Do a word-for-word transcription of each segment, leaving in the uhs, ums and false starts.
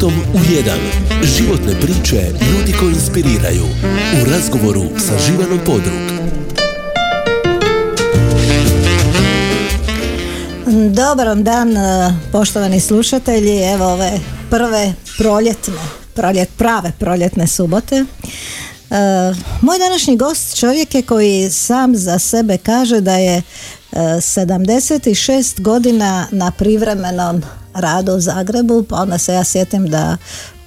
Životom u jedan. Životne priče ljudi koji inspiriraju. U razgovoru sa Živanom Podrug. Dobar dan, poštovani slušatelji. Evo ove prve proljetne, proljet, prave proljetne subote. Uh, moj današnji gost čovjek je koji sam za sebe kaže da je uh, sedamdeset šest godina na privremenom radu u Zagrebu, pa onda se ja sjetim da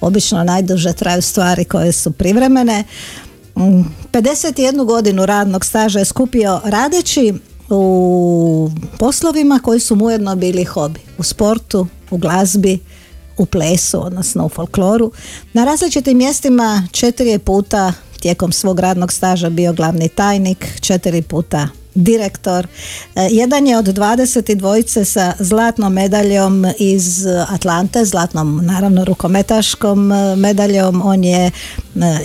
obično najduže traju stvari koje su privremene. um, pedeset jednu godinu radnog staža je skupio radeći u poslovima koji su mu ujedno bili hobi, u sportu, u glazbi, u plesu, odnosno u folkloru. Na različitim mjestima četiri je puta tijekom svog radnog staža bio glavni tajnik, četiri puta direktor. Jedan je od dvadeset dva sa zlatnom medaljom iz Atlante, zlatnom naravno rukometaškom medaljom. On je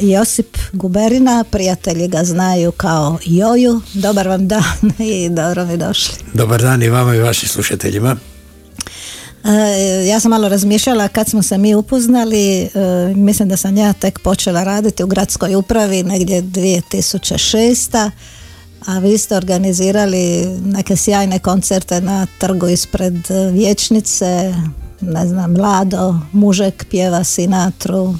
Josip Guberina, prijatelji ga znaju kao Joju. Dobar vam dan i dobro mi došli. Dobar dan i vama i vašim slušateljima. Ja sam malo razmišljala kad smo se mi upoznali, mislim da sam ja tek počela raditi u gradskoj upravi negdje dvije tisuće šesta. A vi ste organizirali neke sjajne koncerte na trgu ispred Vijećnice, ne znam, Lado, Mužek pjeva Sinatru.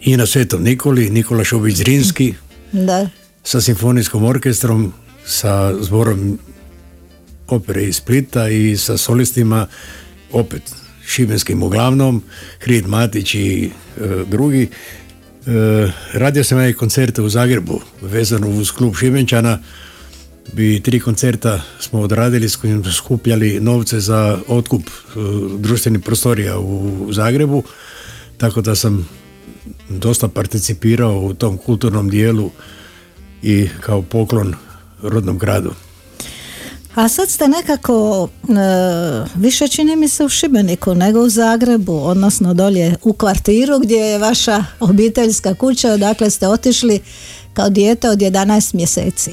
I na Svetom Nikoli, Nikola Šobić Zrinski, da. Sa simfonijskom orkestrom, sa zborom opere iz Splita i sa solistima opet šibenskim uglavnom, Hrid Matić i e, drugi. E, radio sam ja i koncerte u Zagrebu vezano uz klub Šibenčana. Bi tri koncerta smo odradili s kojim skupljali novce za otkup e, društvenih prostorija u Zagrebu, tako da sam dosta participirao u tom kulturnom dijelu i kao poklon rodnom gradu. A sad ste nekako e, više čini mi se u Šibeniku nego u Zagrebu, odnosno dolje u kvartiru gdje je vaša obiteljska kuća, odakle ste otišli kao dijete od jedanaest mjeseci.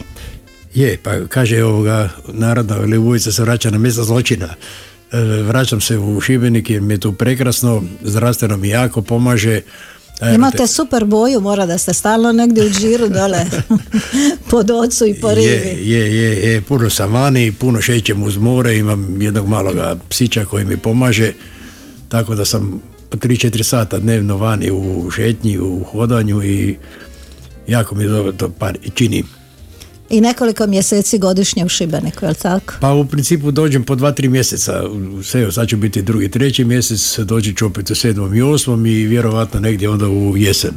Je, pa kaže ovoga narodna Levojica se vraća na mjesto zločina. E, vraćam se u Šibenik jer mi je tu prekrasno, zdravstveno mi jako pomaže. Ajmo. Imate te super boju, mora da ste stalno negdje u džiru dole pod ocu i po rivi. Je, je, je, je, puno sam vani, puno šećem uz more, imam jednog maloga psića koji mi pomaže, tako da sam tri do četiri sata dnevno vani u šetnji, u hodanju i jako mi dobro to par čini. I nekoliko mjeseci godišnje u Šibeniku, je li tako? Pa u principu dođem po dva tri mjeseca, sve, sad će biti drugi, treći mjesec, dođi ću opet u sedmom i osmom i vjerovatno negdje onda u jesen.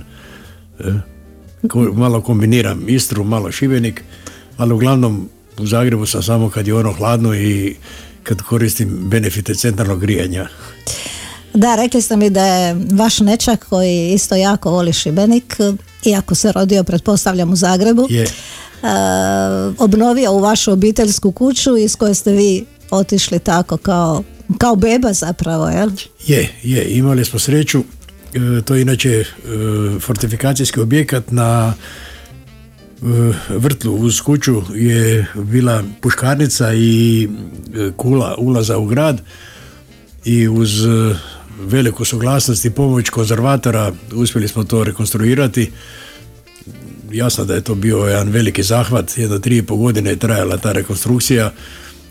Malo kombiniram Istru, malo Šibenik, ali uglavnom u Zagrebu sam samo kad je ono hladno i kad koristim benefite centralnog grijanja. Da, rekli ste mi da je vaš nečak koji isto jako voli Šibenik, iako se rodio, pretpostavljam, u Zagrebu. Je. E, obnovio u vašu obiteljsku kuću iz koje ste vi otišli tako kao, kao beba zapravo, jel? Je, je, imali smo sreću, e, to je inače e, fortifikacijski objekat na e, vrtlu uz kuću je bila puškarnica i kula ulaza u grad i uz e, veliku suglasnost i pomoć konzervatora uspjeli smo to rekonstruirati. Jasno da je to bio jedan veliki zahvat, jedno tri i po godine je trajala ta rekonstrukcija,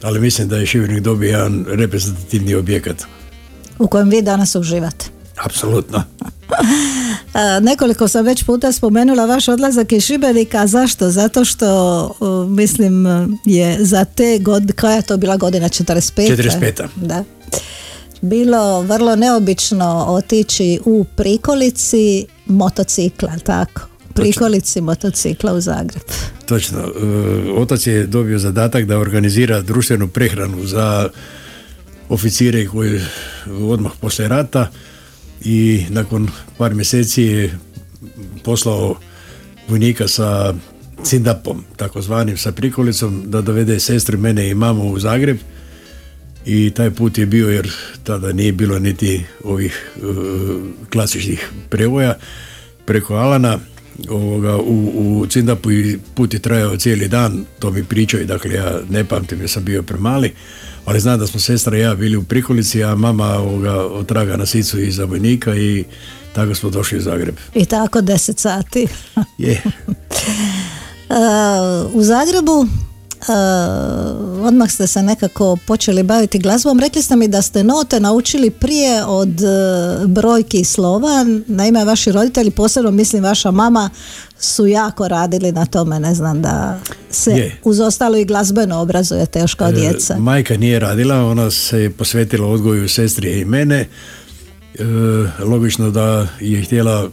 ali mislim da je Šibenik dobio jedan reprezentativni objekat. U kojem vi danas uživate. Apsolutno. Nekoliko sam već puta spomenula vaš odlazak iz Šibenika, zašto? Zato što, mislim, je za te godine, koja je to bila godina, četrdeset peta? četrdeset peta. Da. Bilo vrlo neobično otići u prikolici motocikla, tako? Prikolici motocikla u Zagreb. Točno. Otac je dobio zadatak da organizira društvenu prehranu za oficire koji odmah poslije rata i nakon par mjeseci je poslao vojnika sa cindapom, takozvanim, sa prikolicom, da dovede sestru, mene i mamu u Zagreb i taj put je bio, jer tada nije bilo niti ovih uh, klasičnih prevoja preko Alana. Ovoga, u, u Cindapu put je trajao cijeli dan, to mi pričaju, dakle ja ne pamtim jer sam bio premali, ali znam da smo sestra i ja bili u prikolici, a mama otraga na sicu iz zabojnika i tako smo došli u Zagreb. I tako deset sati. Je. Yeah. U Zagrebu Uh, odmah ste se nekako počeli baviti glazbom. Rekli ste mi da ste note naučili prije od uh, brojki i slova. Naime, vaši roditelji, posebno mislim vaša mama, su jako radili na tome. Ne znam da se je. Uz ostalo i glazbeno obrazujete još kao djeca. E, majka nije radila, ona se posvetila odgoju sestri i mene. E, logično da je htjela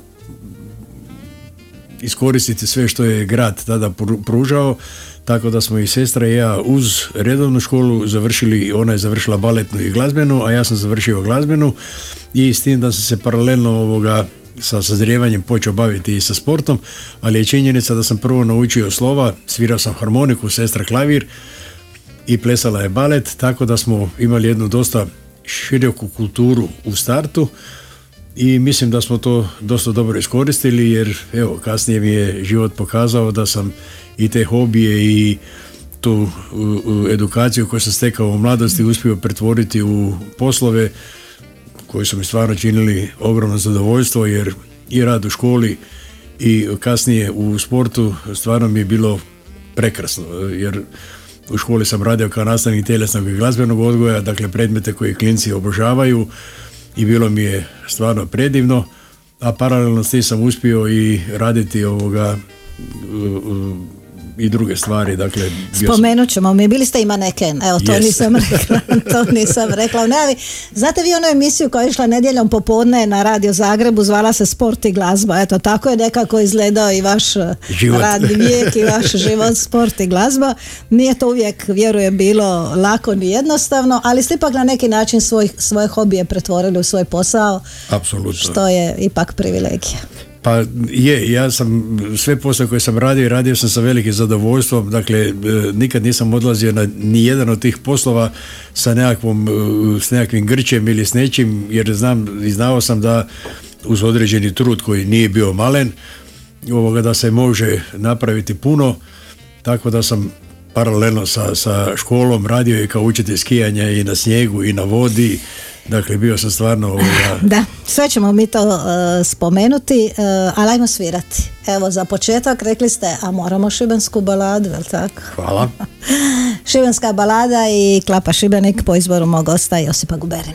iskoristiti sve što je grad tada pružao, tako da smo i sestra i ja uz redovnu školu završili, ona je završila baletnu i glazbenu, a ja sam završio glazbenu, i s tim da sam se paralelno ovoga sa sazrijevanjem počeo baviti i sa sportom, ali je činjenica da sam prvo naučio slova, svirao sam harmoniku, sestra klavir i plesala je balet, tako da smo imali jednu dosta široku kulturu u startu. I mislim da smo to dosta dobro iskoristili, jer evo, kasnije mi je život pokazao da sam i te hobije i tu u, u edukaciju koju sam stekao u mladosti uspio pretvoriti u poslove koji su mi stvarno činili ogromno zadovoljstvo, jer i rad u školi i kasnije u sportu stvarno mi je bilo prekrasno, jer u školi sam radio kao nastavnik tjelesnog i glazbenog odgoja, dakle predmete koje klinci obožavaju, i bilo mi je stvarno predivno, a paralelno s tim sam uspio i raditi ovoga i druge stvari. Dakle, spomenut ćemo, mi bili ste i maneken, evo to yes. nisam rekla, to nisam rekla. Ne, ali, znate vi onu emisiju koja je išla nedjeljom popodne na Radio Zagrebu, zvala se Sport i glazba, eto tako je nekako izgledao i vaš život. Radni vijek i vaš život, sport i glazba. Nije to uvijek, vjerujem, bilo lako ni jednostavno, ali ste ipak na neki način svoj, svoje hobije pretvorili u svoj posao. Apsolutno. Što je ipak privilegija. Pa je, ja sam sve posle koje sam radio, radio sam sa velikim zadovoljstvom, dakle nikad nisam odlazio na nijedan od tih poslova sa nekakvom, s nekakvim grčem ili s nečim, jer znam i znao sam da uz određeni trud koji nije bio malen, ovoga da se može napraviti puno, tako da sam paralelno sa, sa školom radio i kao učitelj skijanja i na snijegu i na vodi. Dakle, bio sam stvarno... Ovoga... Da, sve ćemo mi to uh, spomenuti, uh, ali ajmo svirati. Evo, za početak rekli ste, a moramo šibensku baladu, je li tako? Hvala. Šibenska balada i Klapa Šibenik po izboru mog gosta Josipa Guberine.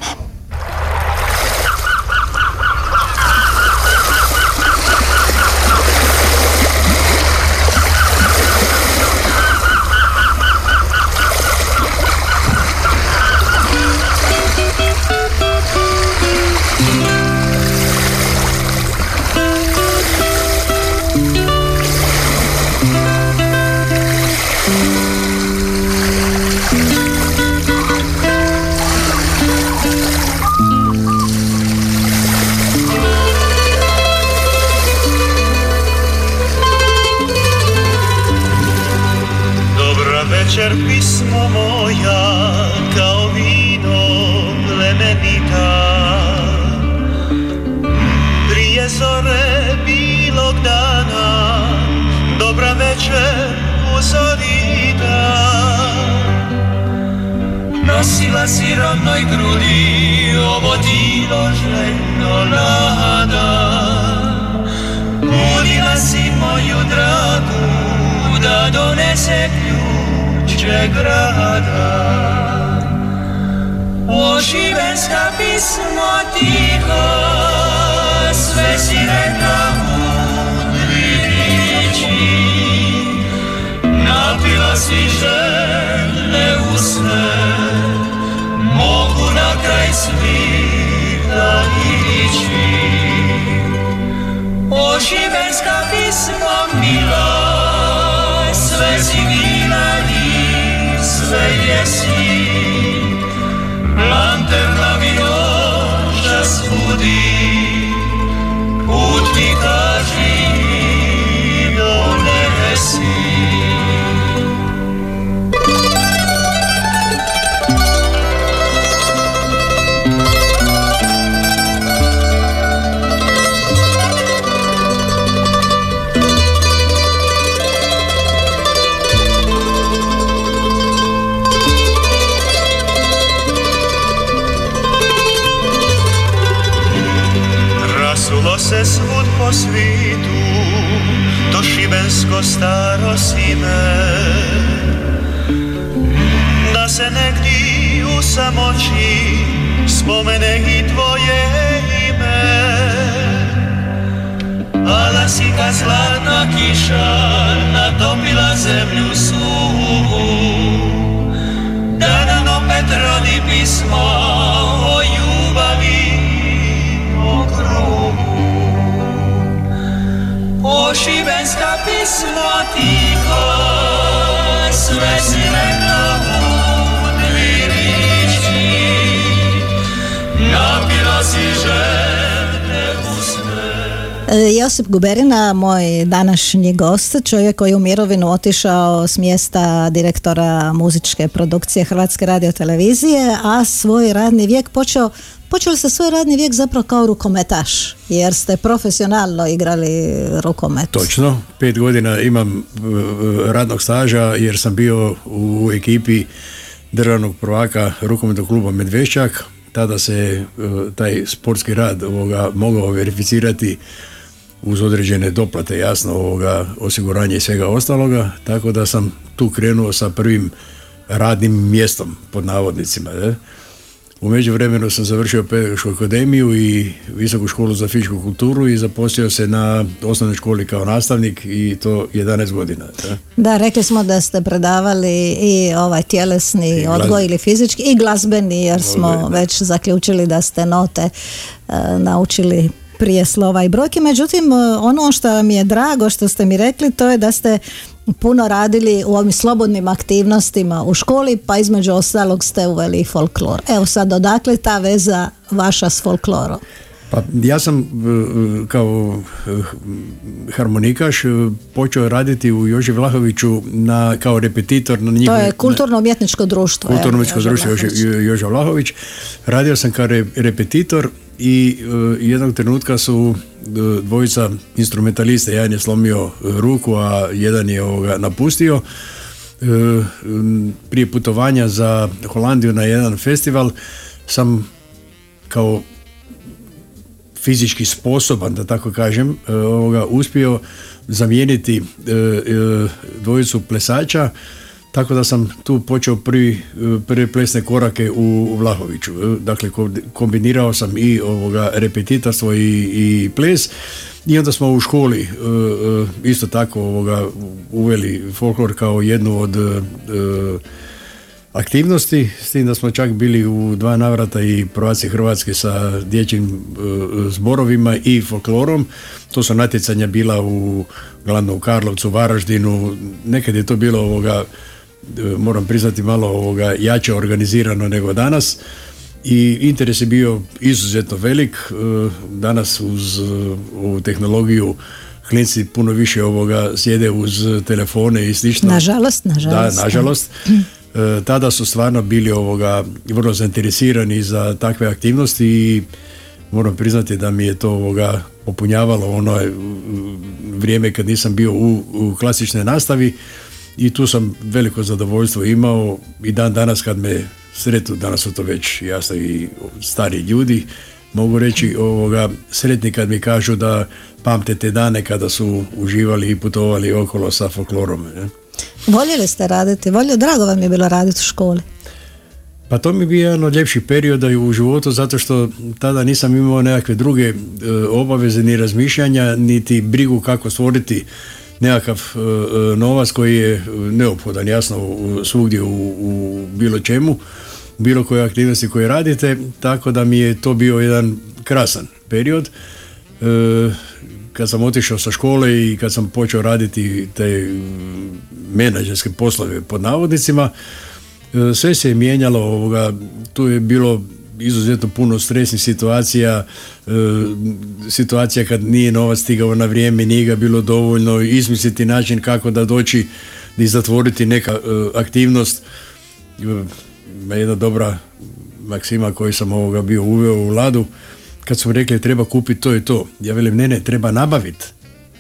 Nosila si rodnoj grudi obodilo željno nada, budila si moju dragu da donese ključe grada. O šibenska pismo tiho, sve si rekla mudri riječi, napila si željne usne, mogu na kraj svita ići. O šibenska pismo mila, sve si bila i sve jesi, lanterna mi noća svudi, put mi kaži donesi. se svud po svitu to šibensko staro sime, da se negdje u samoći spomene i tvoje ime. Ala si ka zlatna kiša natopila zemlju suhu, da nam opet rodi pismo o ljubavi o kruhu. O šibenska pismo tiho, sve si rekla u dvi riči, napila si žene usne. Josip Guberina, moj današnji gost, čovjek koji je u mirovinu otišao s mjesta direktora muzičke produkcije Hrvatske radiotelevizije, a svoj radni vijek počeo, počeli ste svoj radni vijek zapravo kao rukometaš, jer ste profesionalno igrali rukomet. Točno, pet godina imam radnog staža jer sam bio u ekipi državnog prvaka rukometnog kluba Medvešćak. Tada se taj sportski rad ovoga, mogao verificirati uz određene doplate, jasno, ovoga, osiguranje i svega ostaloga, tako da sam tu krenuo sa prvim radnim mjestom, pod navodnicima. De. U međuvremenu sam završio pedagošku akademiju i visoku školu za fizičku kulturu i zaposlio se na osnovnoj školi kao nastavnik i to jedanaest godina. De. Da, rekli smo da ste predavali i ovaj tjelesni I odgoj glazbeni. ili fizički i glazbeni, jer smo Odgojno. već zaključili da ste note uh, naučili prije slova i brojke. Međutim, ono što mi je drago što ste mi rekli, to je da ste puno radili u ovim slobodnim aktivnostima u školi, pa između ostalog ste uveli folklor. Evo sad, odakle ta veza vaša s folklorom? Pa ja sam kao harmonikaš počeo raditi u Joži Vlahoviću na, kao repetitor na njihov... To je kulturno-umjetničko društvo. Kulturno-umjetničko društvo Joža Vlahović. Radio sam kao re, repetitor i uh, jednog trenutka su uh, dvojica instrumentalista, jedan je slomio uh, ruku, a jedan je ovoga napustio uh, um, prije putovanja za Holandiju na jedan festival. Sam kao fizički sposoban, da tako kažem, uh, ovoga, uspio zamijeniti uh, uh, dvojicu plesača, tako da sam tu počeo prvi, prvi plesne korake u Vlahoviću. Dakle, kombinirao sam i ovoga repetitarstvo i, i ples. I onda smo u školi isto tako ovoga uveli folklor kao jednu od aktivnosti, s tim da smo čak bili u dva navrata i prvaci Hrvatske sa dječjim zborovima i folklorom. To su natjecanja bila u glavno u Karlovcu, Varaždinu. Nekad je to bilo ovoga, moram priznati, malo ovoga jače organizirano nego danas i interes je bio izuzetno velik. Danas uz ovu tehnologiju klinci puno više ovoga sjede uz telefone i slično. Nažalost, nažalost. Da, nažalost. Tada su stvarno bili ovoga vrlo zainteresirani za takve aktivnosti i moram priznati da mi je to ovoga popunjavalo ono vrijeme kad nisam bio u, u klasičnoj nastavi. I tu sam veliko zadovoljstvo imao i dan danas kad me sretnu, danas su to već jasno i stari ljudi, mogu reći ovoga, sretni kad mi kažu da pamte te dane kada su uživali i putovali okolo sa folklorom. Ne? Voljeli ste raditi, volio, drago vam je bilo raditi u školi? Pa to mi je bio jedan od ljepših perioda u životu, zato što tada nisam imao nekakve druge e, obaveze ni razmišljanja, niti brigu kako stvoriti nekakav e, novac koji je neophodan, jasno, u, svugdje u, u bilo čemu, bilo koje aktivnosti koje radite, tako da mi je to bio jedan krasan period. E, kad sam otišao sa škole i kad sam počeo raditi te menadžerske poslove pod navodnicima, sve se je mijenjalo, ovoga, tu je bilo izuzetno puno stresnih situacija, situacija kad nije novac stigao na vrijeme, nije ga bilo dovoljno, izmisliti način kako da doći i zatvoriti neka aktivnost. Jedna dobra maksima koju sam ovoga bio uveo u Ladu, kad su mi rekli treba kupiti to i to, ja velim ne, ne, treba nabaviti,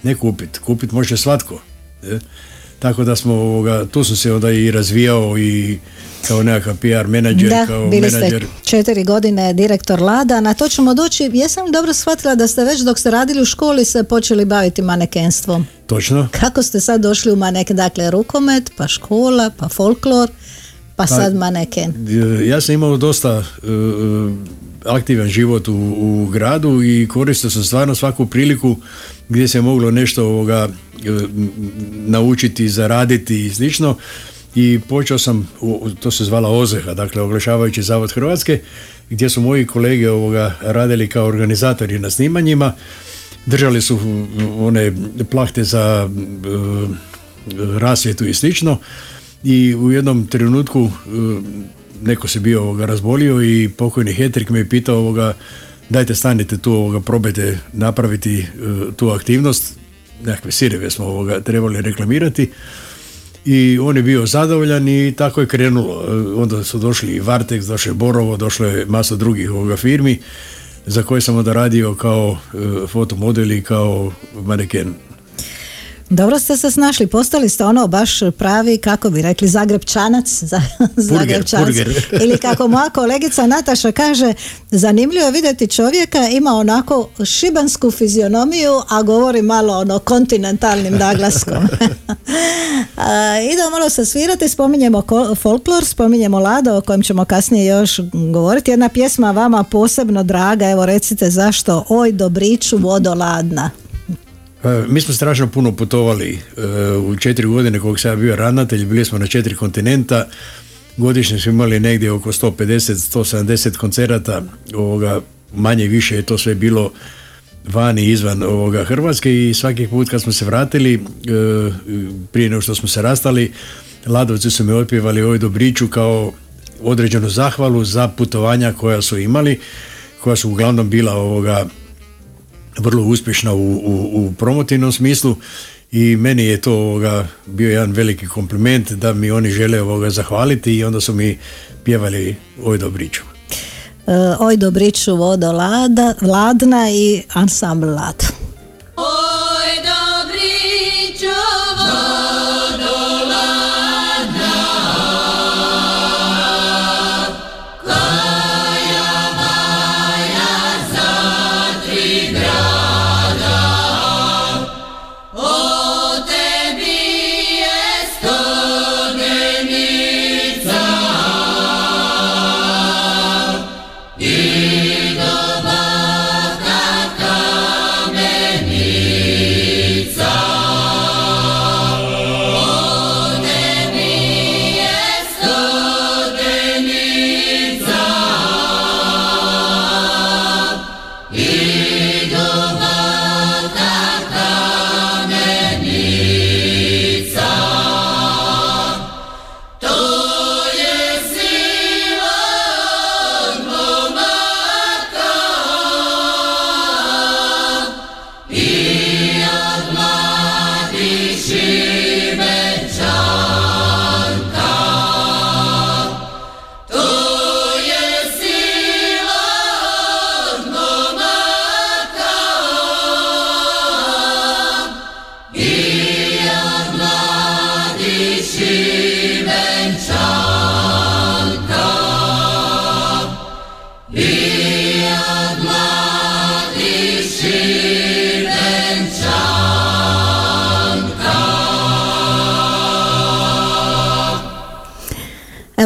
ne kupiti, kupiti može svatko. Tako da smo, tu sam se onda i razvijao i kao nekakav P R menadžer. Da, bili ste četiri godine direktor Lada, na to ćemo doći. Jesam dobro shvatila da ste već dok ste radili u školi se počeli baviti manekenstvom? Točno. Kako ste sad došli u maneken? Dakle, rukomet, pa škola, pa folklor, pa sad maneken. Ja sam imao dosta aktivan život u gradu i koristio sam stvarno svaku priliku gdje se moglo nešto ovoga naučiti, zaraditi i slično, i počeo sam, to se zvala Ozeha, dakle Oglašavajući zavod Hrvatske, gdje su moji kolege ovoga radili kao organizatori na snimanjima, držali su one plahte za e, rasvjetu i slično, i u jednom trenutku e, neko se bio ovoga razbolio i pokojni Hetrik me je pitao ovoga, dajte stanite tu, ovoga, probajte napraviti e, tu aktivnost, nekakve sireve smo ovoga trebali reklamirati, i on je bio zadovoljan i tako je krenulo. Onda su došli i Varteks, došlo je Borovo, došlo je masa drugih ovoga firmi za koje sam onda radio kao e, fotomodel i kao maneken. Dobro ste se snašli, postali ste ono baš pravi, kako bi rekli, Zagrebčanac, za, Zagrebčanac. Burger. Ili kako moja kolegica Nataša kaže, zanimljivo je vidjeti čovjeka, ima onako šibansku fizionomiju, a govori malo ono kontinentalnim naglaskom. Idemo malo se svirati, spominjemo folklor, spominjemo Lado, o kojem ćemo kasnije još govoriti. Jedna pjesma vama posebno draga, evo recite zašto, Oj Dobriću vodo ladna. Mi smo strašno puno putovali u četiri godine koliko sam bio ravnatelj, bili smo na četiri kontinenta, godišnje smo imali negdje oko sto pedeset do sto sedamdeset koncerata, ovoga, manje više je to sve bilo van i izvan ovoga Hrvatske, i svaki put kad smo se vratili, prije nego što smo se rastali, Ladovci su mi otpjevali Oj Dobriću kao određenu zahvalu za putovanja koja su imali, koja su uglavnom bila ovoga vrlo uspješna u, u, u promotivnom smislu, i meni je to ovoga bio jedan veliki kompliment da mi oni žele ovoga zahvaliti, i onda su mi pjevali Oj Dobriću. E, Oj Dobriću vodo lada, ladna i ansambl Lado.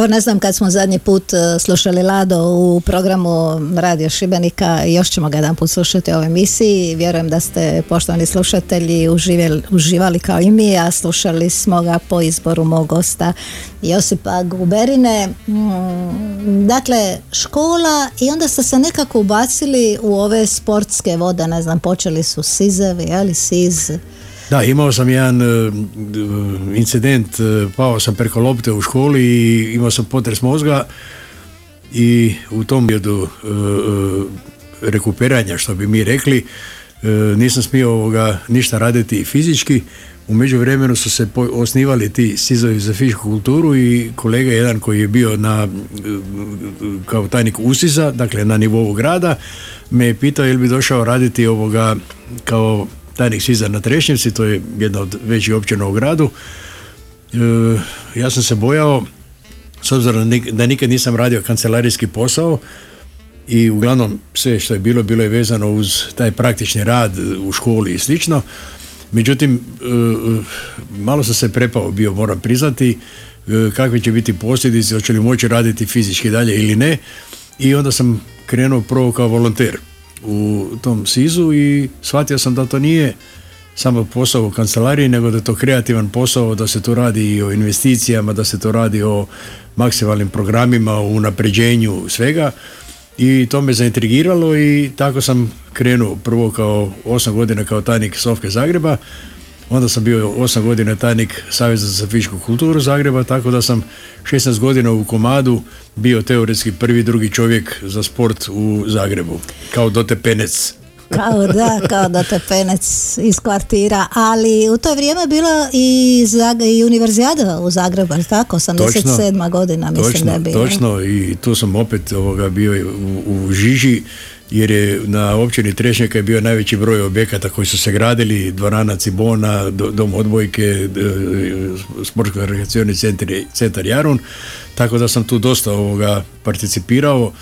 Ne znam kad smo zadnji put slušali Lado u programu Radio Šibenika, još ćemo ga jedan put slušati u ovoj emisiji. Vjerujem da ste, poštovani slušatelji, uživjeli, uživali kao i mi, a slušali smo ga po izboru mog gosta Josipa Guberine. Dakle, škola, i onda ste se nekako ubacili u ove sportske vode, ne znam, počeli su sizevi, ali siz... Da, imao sam jedan uh, incident, uh, pao sam preko lopte u školi i imao sam potres mozga, i u tom periodu uh, rekuperanja, što bi mi rekli, uh, nisam smio ovoga ništa raditi fizički. U međuvremenu su se po- osnivali ti sizovi za fizičku kulturu, i kolega jedan koji je bio na, uh, kao tajnik usiza, dakle na nivou grada, me je pitao jel bi došao raditi ovoga kao tajnik siza na Trešnjevci, to je jedna od većih općina u gradu, ja sam se bojao, s obzirom da nikad nisam radio kancelarijski posao i uglavnom sve što je bilo, bilo je vezano uz taj praktični rad u školi i slično. Međutim, malo sam se prepao bio, moram priznati, kakve će biti posljedice, hoće li moći raditi fizički dalje ili ne. I onda sam krenuo prvo kao volonter u tom SIZ-u i shvatio sam da to nije samo posao u kancelariji, nego da je to kreativan posao, da se to radi i o investicijama, da se to radi o maksimalnim programima, o unapređenju svega. I to me zaintrigiralo i tako sam krenuo prvo kao osam godina kao tajnik Sofke Zagreba, onda sam bio osam godina tajnik Saveza za fizičku kulturu Zagreba, tako da sam šesnaest godina u komadu bio teoretski prvi, drugi čovjek za sport u Zagrebu, kao dotepenec. Kao da, kao da te penec iz kvartira, ali u to vrijeme je bilo i, i univerzijada u Zagrebu, tako, osamdeset sedma godina mislim točno, da je bilo. Točno, i tu sam opet ovoga, bio u, u žiži, jer je na općini Trešnjaka je bio najveći broj objekata koji su se gradili, dvorana Cibona, dom odbojke, sportsko-rekreacioni centar Jarun, tako da sam tu dosta ovoga participirao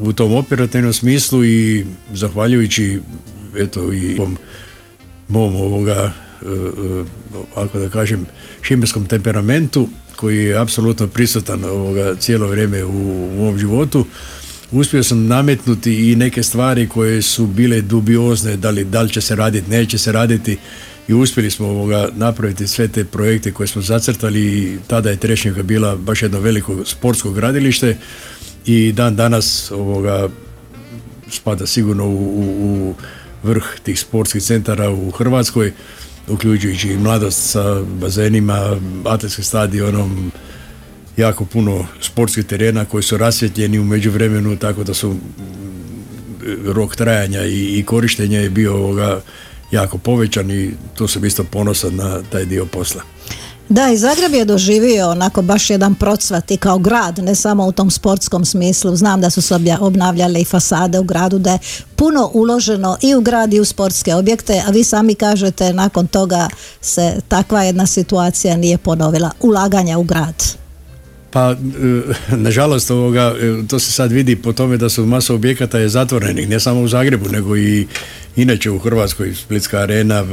u tom operativnom smislu i zahvaljujući eto i mom, mom ovoga e, e, ako da kažem šibenskom temperamentu koji je apsolutno prisutan ovoga cijelo vrijeme u mom životu, uspio sam nametnuti i neke stvari koje su bile dubiozne, da li, da li će se raditi, neće se raditi, i uspjeli smo ovoga napraviti sve te projekte koje smo zacrtali i tada je Trešnjevka bila baš jedno veliko sportsko gradilište. I dan danas ovoga spada sigurno u, u, u vrh tih sportskih centara u Hrvatskoj, uključujući i Mladost sa bazenima, atletskim stadionom, jako puno sportskih terena koji su rasvjetljeni u međuvremenu, tako da su rok trajanja i, i korištenja je bio ovoga jako povećan i tu sam isto ponosan na taj dio posla. Da, i Zagreb je doživio onako baš jedan procvat i kao grad, ne samo u tom sportskom smislu. Znam da su se obnavljale i fasade u gradu, da je puno uloženo i u grad i u sportske objekte, a vi sami kažete nakon toga se takva jedna situacija nije ponovila, ulaganja u grad. Pa, nažalost, ovoga, to se sad vidi po tome da su masa objekata je zatvorenih, ne samo u Zagrebu, nego i inače u Hrvatskoj, Splitska arena,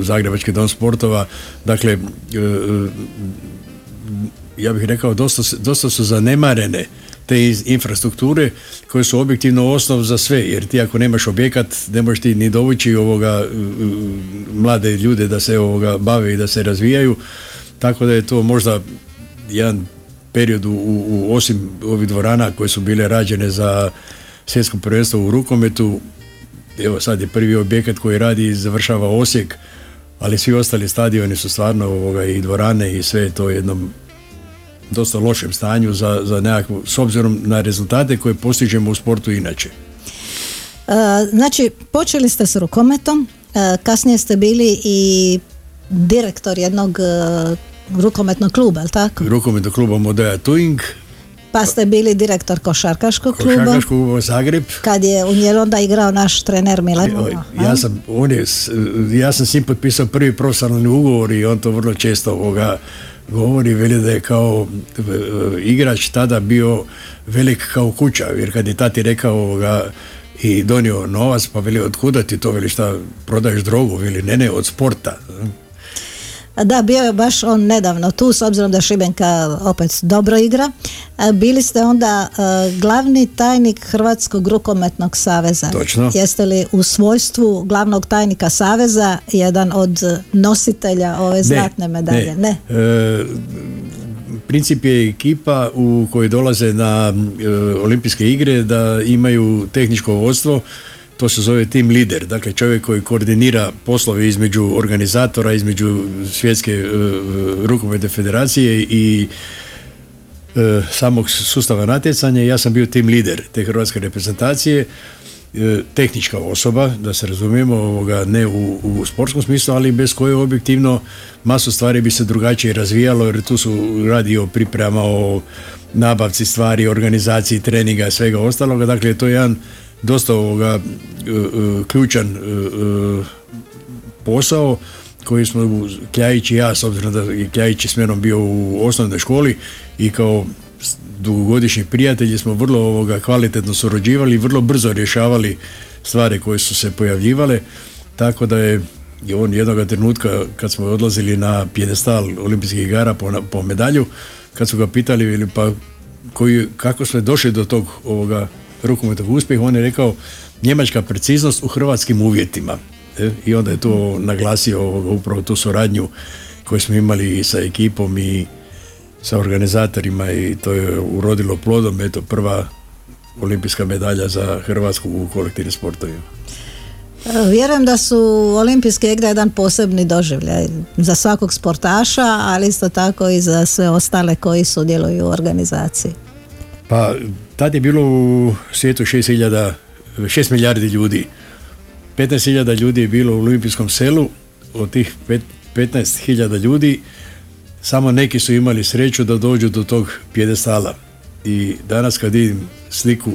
Zagrebački dom sportova, dakle, ja bih rekao, dosta, dosta su zanemarene te infrastrukture koje su objektivno osnov za sve, jer ti ako nemaš objekat, ne možeš ti ni dovući ovoga, mlade ljude da se ovoga bave i da se razvijaju, tako da je to možda jedan periodu u, u, osim ovih dvorana koje su bile rađene za svjetsko prvenstvo u rukometu. Evo sad je prvi objekat koji radi i završava Osijek, ali svi ostali stadioni su stvarno ovoga, i dvorane i sve je to jednom dosta lošem stanju za, za nekakvu, s obzirom na rezultate koje postižemo u sportu inače. E, znači, počeli ste s rukometom, e, kasnije ste bili i direktor jednog e, rukometnog kluba, je li tako? Rukometnog kluba Modaja Tuing. Pa ste bili direktor košarkaškog kluba. Košarkaškog kluba Zagreb. Kad je u njel onda igrao naš trener Milan Muno. Ja sam, on je, ja sam s njim potpisao prvi profesionalni ugovor i on to vrlo često ovoga govori, veli da je kao igrač tada bio velik kao kuća, jer kad je tati rekao ovoga i donio novac, pa veli otkuda ti to, veli šta, prodaješ drogu, veli ne ne, od sporta. Da, bio je baš on nedavno tu, s obzirom da Šibenka opet dobro igra. Bili ste onda uh, glavni tajnik Hrvatskog rukometnog saveza. Točno. Jeste li u svojstvu glavnog tajnika saveza jedan od nositelja ove zlatne medalje? Ne. ne. E, princip je ekipa u kojoj dolaze na e, olimpijske igre da imaju tehničko vodstvo. To se zove team leader, dakle čovjek koji koordinira poslove između organizatora, između svjetske e, rukometne federacije i e, samog sustava natjecanja. Ja sam bio team leader te hrvatske reprezentacije, e, tehnička osoba, da se razumijemo, ovoga, ne u, u sportskom smislu, ali bez koje objektivno masu stvari bi se drugačije razvijalo, jer tu su radi o pripremama, o nabavci stvari, organizaciji treninga, svega ostaloga, dakle to je jedan dosta ovoga, e, e, ključan e, e, posao koji smo Kljajić i ja, s obzirom da je Kljajić smjerom bio u osnovnoj školi i kao dugogodišnji prijatelji smo vrlo ovoga kvalitetno surađivali i vrlo brzo rješavali stvari koje su se pojavljivale, tako da je i on jednog trenutka kad smo odlazili na pijedestal olimpijskih igara po, po medalju, kad su ga pitali ili pa koji, kako smo došli do tog ovoga rukometnog uspjeha, on je rekao njemačka preciznost u hrvatskim uvjetima. E? I onda je to naglasio ovoga, upravo tu suradnju koju smo imali i sa ekipom i sa organizatorima, i to je urodilo plodom, eto, prva olimpijska medalja za Hrvatsku u kolektivnim sportovima. Vjerujem da su olimpijske igre jedan posebni doživljaj za svakog sportaša, ali isto tako i za sve ostale koji sudjeluju u organizaciji. Pa tad je bilo u svijetu šest milijardi ljudi. petnaest hiljada ljudi je bilo u olimpijskom selu, od tih petnaest hiljada ljudi samo neki su imali sreću da dođu do tog pijedestala. I danas kad vidim sliku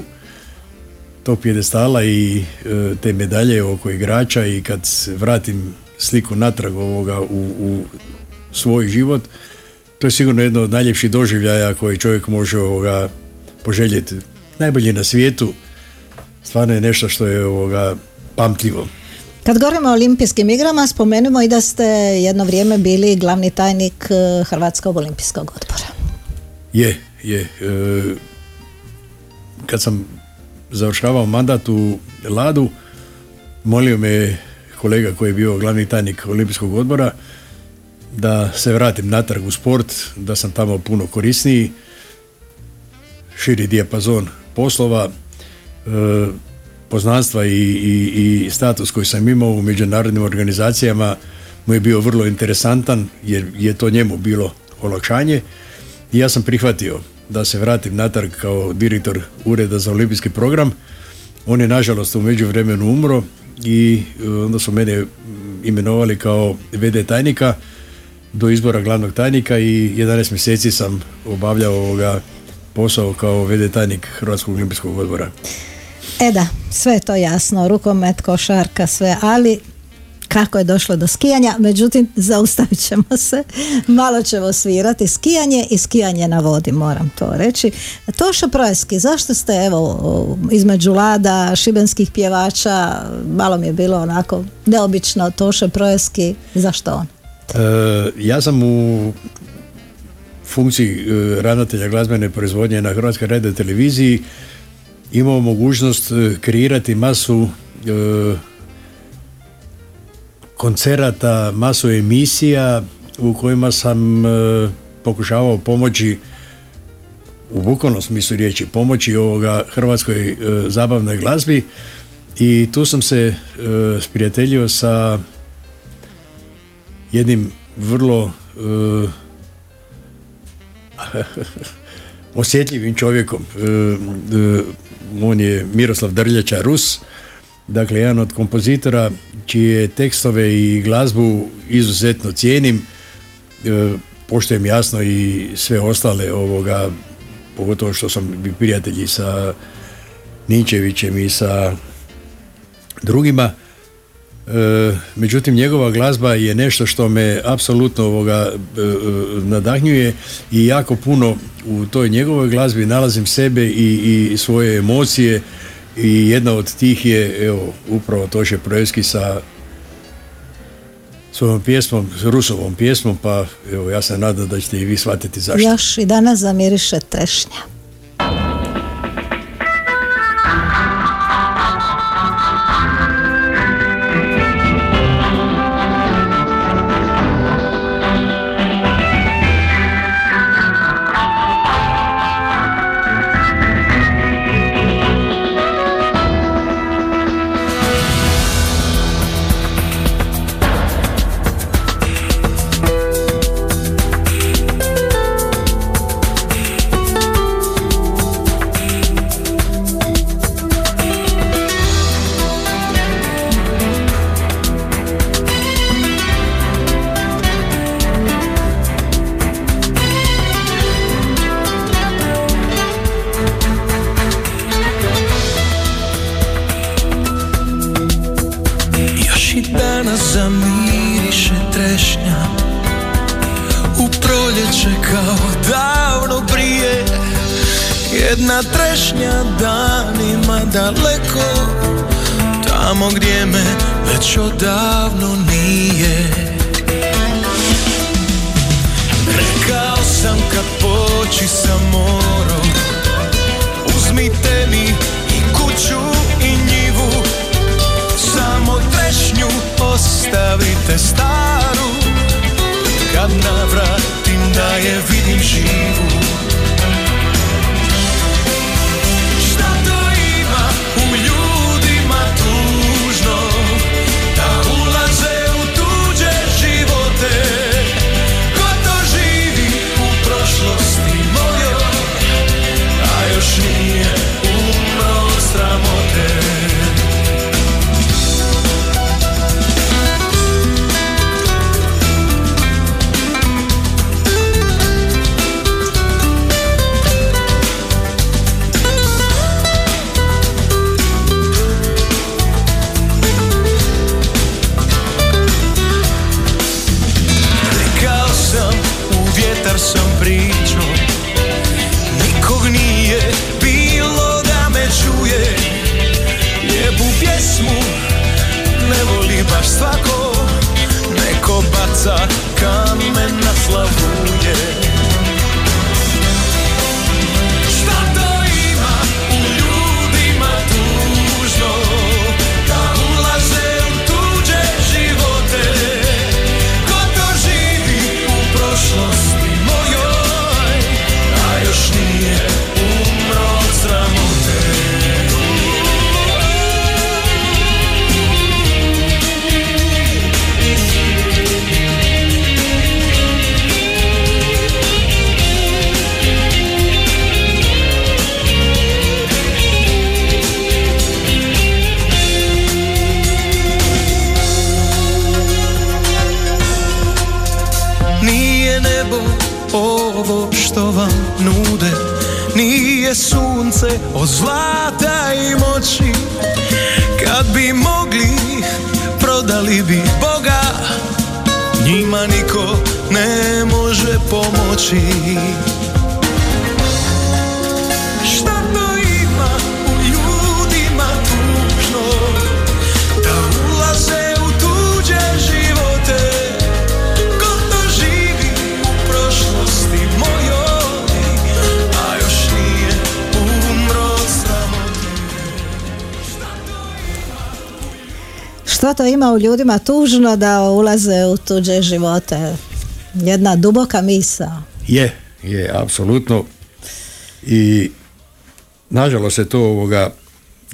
tog pijedestala i e, te medalje oko igrača, i kad vratim sliku natrag ovoga u, u svoj život, to je sigurno jedno od najljepših doživljaja koji čovjek može ovoga poželjeti. Najbolji na svijetu, stvarno je nešto što je ovoga pamtljivo. Kad govorimo o olimpijskim igrama, spomenimo i da ste jedno vrijeme bili glavni tajnik Hrvatskog olimpijskog odbora. Je, je. E, kad sam završavao mandat u Ladu, molio me kolega koji je bio glavni tajnik olimpijskog odbora da se vratim natrag u sport, da sam tamo puno korisniji, širi dijapazon poslova, e, poznanstva i, i, i status koji sam imao u međunarodnim organizacijama mu je bio vrlo interesantan, jer je to njemu bilo olakšanje, i ja sam prihvatio da se vratim natrag kao direktor Ureda za olimpijski program. On je nažalost u međuvremenu umro i onda su mene imenovali kao v d tajnika do izbora glavnog tajnika, i jedanaest mjeseci sam obavljao ovoga posao kao v d tajnik Hrvatskog olimpijskog odbora. E da, sve je to jasno, rukomet, košarka, sve, ali kako je došlo do skijanja? Međutim, zaustavit ćemo se, malo ćemo svirati skijanje i skijanje na vodi, moram to reći. Toše Proeski, zašto ste, evo, između Lada, šibenskih pjevača, malo mi je bilo onako neobično, Toše Proeski, zašto on? E, ja sam u funkciji ravnatelja glazbene proizvodnje na Hrvatskoj radioteleviziji imao mogućnost kreirati masu e, koncerata, masu emisija u kojima sam e, pokušavao pomoći, u bukvalnom smislu riječi, pomoći ovoga hrvatskoj e, zabavnoj glazbi, i tu sam se e, sprijateljio sa jednim vrlo e, osjetljivim čovjekom. E, e, on je Miroslav Drljačar, Rus, dakle jedan od kompozitora čije tekstove i glazbu izuzetno cijenim, e, poštujem jasno i sve ostale ovoga, pogotovo što sam prijatelji sa Ninčevićem i sa drugima, e, međutim njegova glazba je nešto što me apsolutno ovoga e, nadahnjuje, i jako puno u toj njegovoj glazbi nalazim sebe i, i svoje emocije. I jedna od tih je, evo, upravo Toše Proeski sa svojom pjesmom, s Rusovom pjesmom, pa evo, ja se nadam da ćete i vi shvatiti zašto. Još i danas zamiriše trešnja. Zamiriše tre pješnja u proljeće kao davno prije. Jedna trešnja danima daleko, tamo gdje me već odavno nije. Rekao sam kad poći sa morom, uzmite mi i kuću i njivu, samo trešnju ostavite staru, kad navratim da je vidim živu. Svako neko baca kamen na slavu je. Što vam nude nije sunce od zlata i moći, kad bi mogli prodali bi Boga, njima niko ne može pomoći. Što to ima u ljudima tužno da ulaze u tuđe živote? Jedna duboka misao. Je, je, apsolutno. I nažalost se to ovoga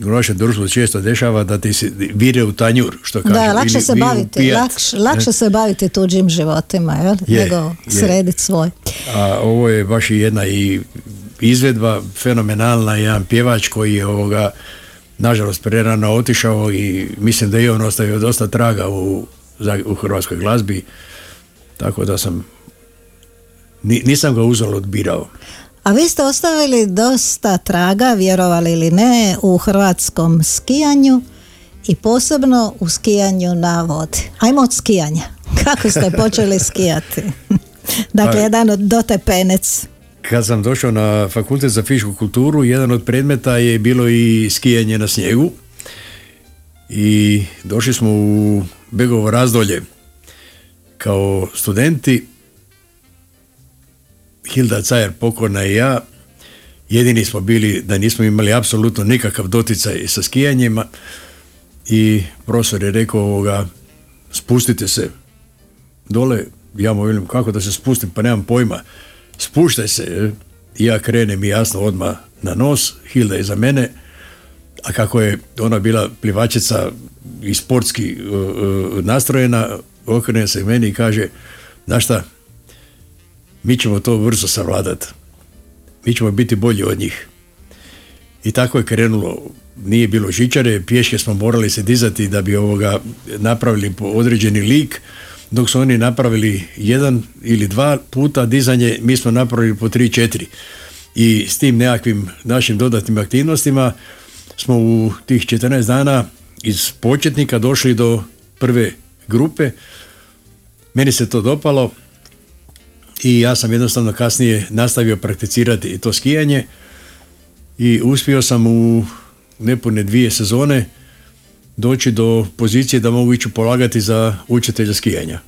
u našem društvu često dešava, da ti se vire u tanjur, što kažu. Da, lakše, ili, se, baviti, lakš, lakše se baviti tuđim životima, jel? Je, nego je. Srediti svoj. A ovo je baš i jedna i izvedba fenomenalna, jedan pjevač koji je ovoga nažalost prerano otišao i mislim da je on ostavio dosta traga u, u hrvatskoj glazbi, tako da sam nisam ga uzalud odbirao. A vi ste ostavili dosta traga, vjerovali ili ne, u hrvatskom skijanju i posebno u skijanju na vodi. Ajmo od skijanja. Kako ste počeli skijati? Dakle, A... jedan od dotepenec. Kad sam došao na fakultet za fizičku kulturu, jedan od predmeta je bilo i skijanje na snijegu i došli smo u Begovo razdolje kao studenti, Hilda Cajer pokojna i ja, jedini smo bili da nismo imali apsolutno nikakav doticaj sa skijanjima i profesor je rekao ovoga, spustite se dole, ja mu velim kako da se spustim, pa nemam pojma. Spuštaj se, ja krenem i jasno odmah na nos, Hilda je za mene, a kako je ona bila plivačica i sportski uh, nastrojena, okrene se meni i kaže, znaš šta, mi ćemo to brzo savladat, mi ćemo biti bolji od njih. I tako je krenulo, nije bilo žičare, pješke smo morali se dizati da bi ovoga napravili određeni lik, dok su oni napravili jedan ili dva puta dizanje, mi smo napravili po tri, četiri. I s tim nekakvim našim dodatnim aktivnostima smo u tih četrnaest dana iz početnika došli do prve grupe Meni se to dopalo i ja sam jednostavno kasnije nastavio prakticirati i to skijanje i uspio sam u nepune dvije sezone doći do pozicije da mogu ići polagati za učitelja skijanja.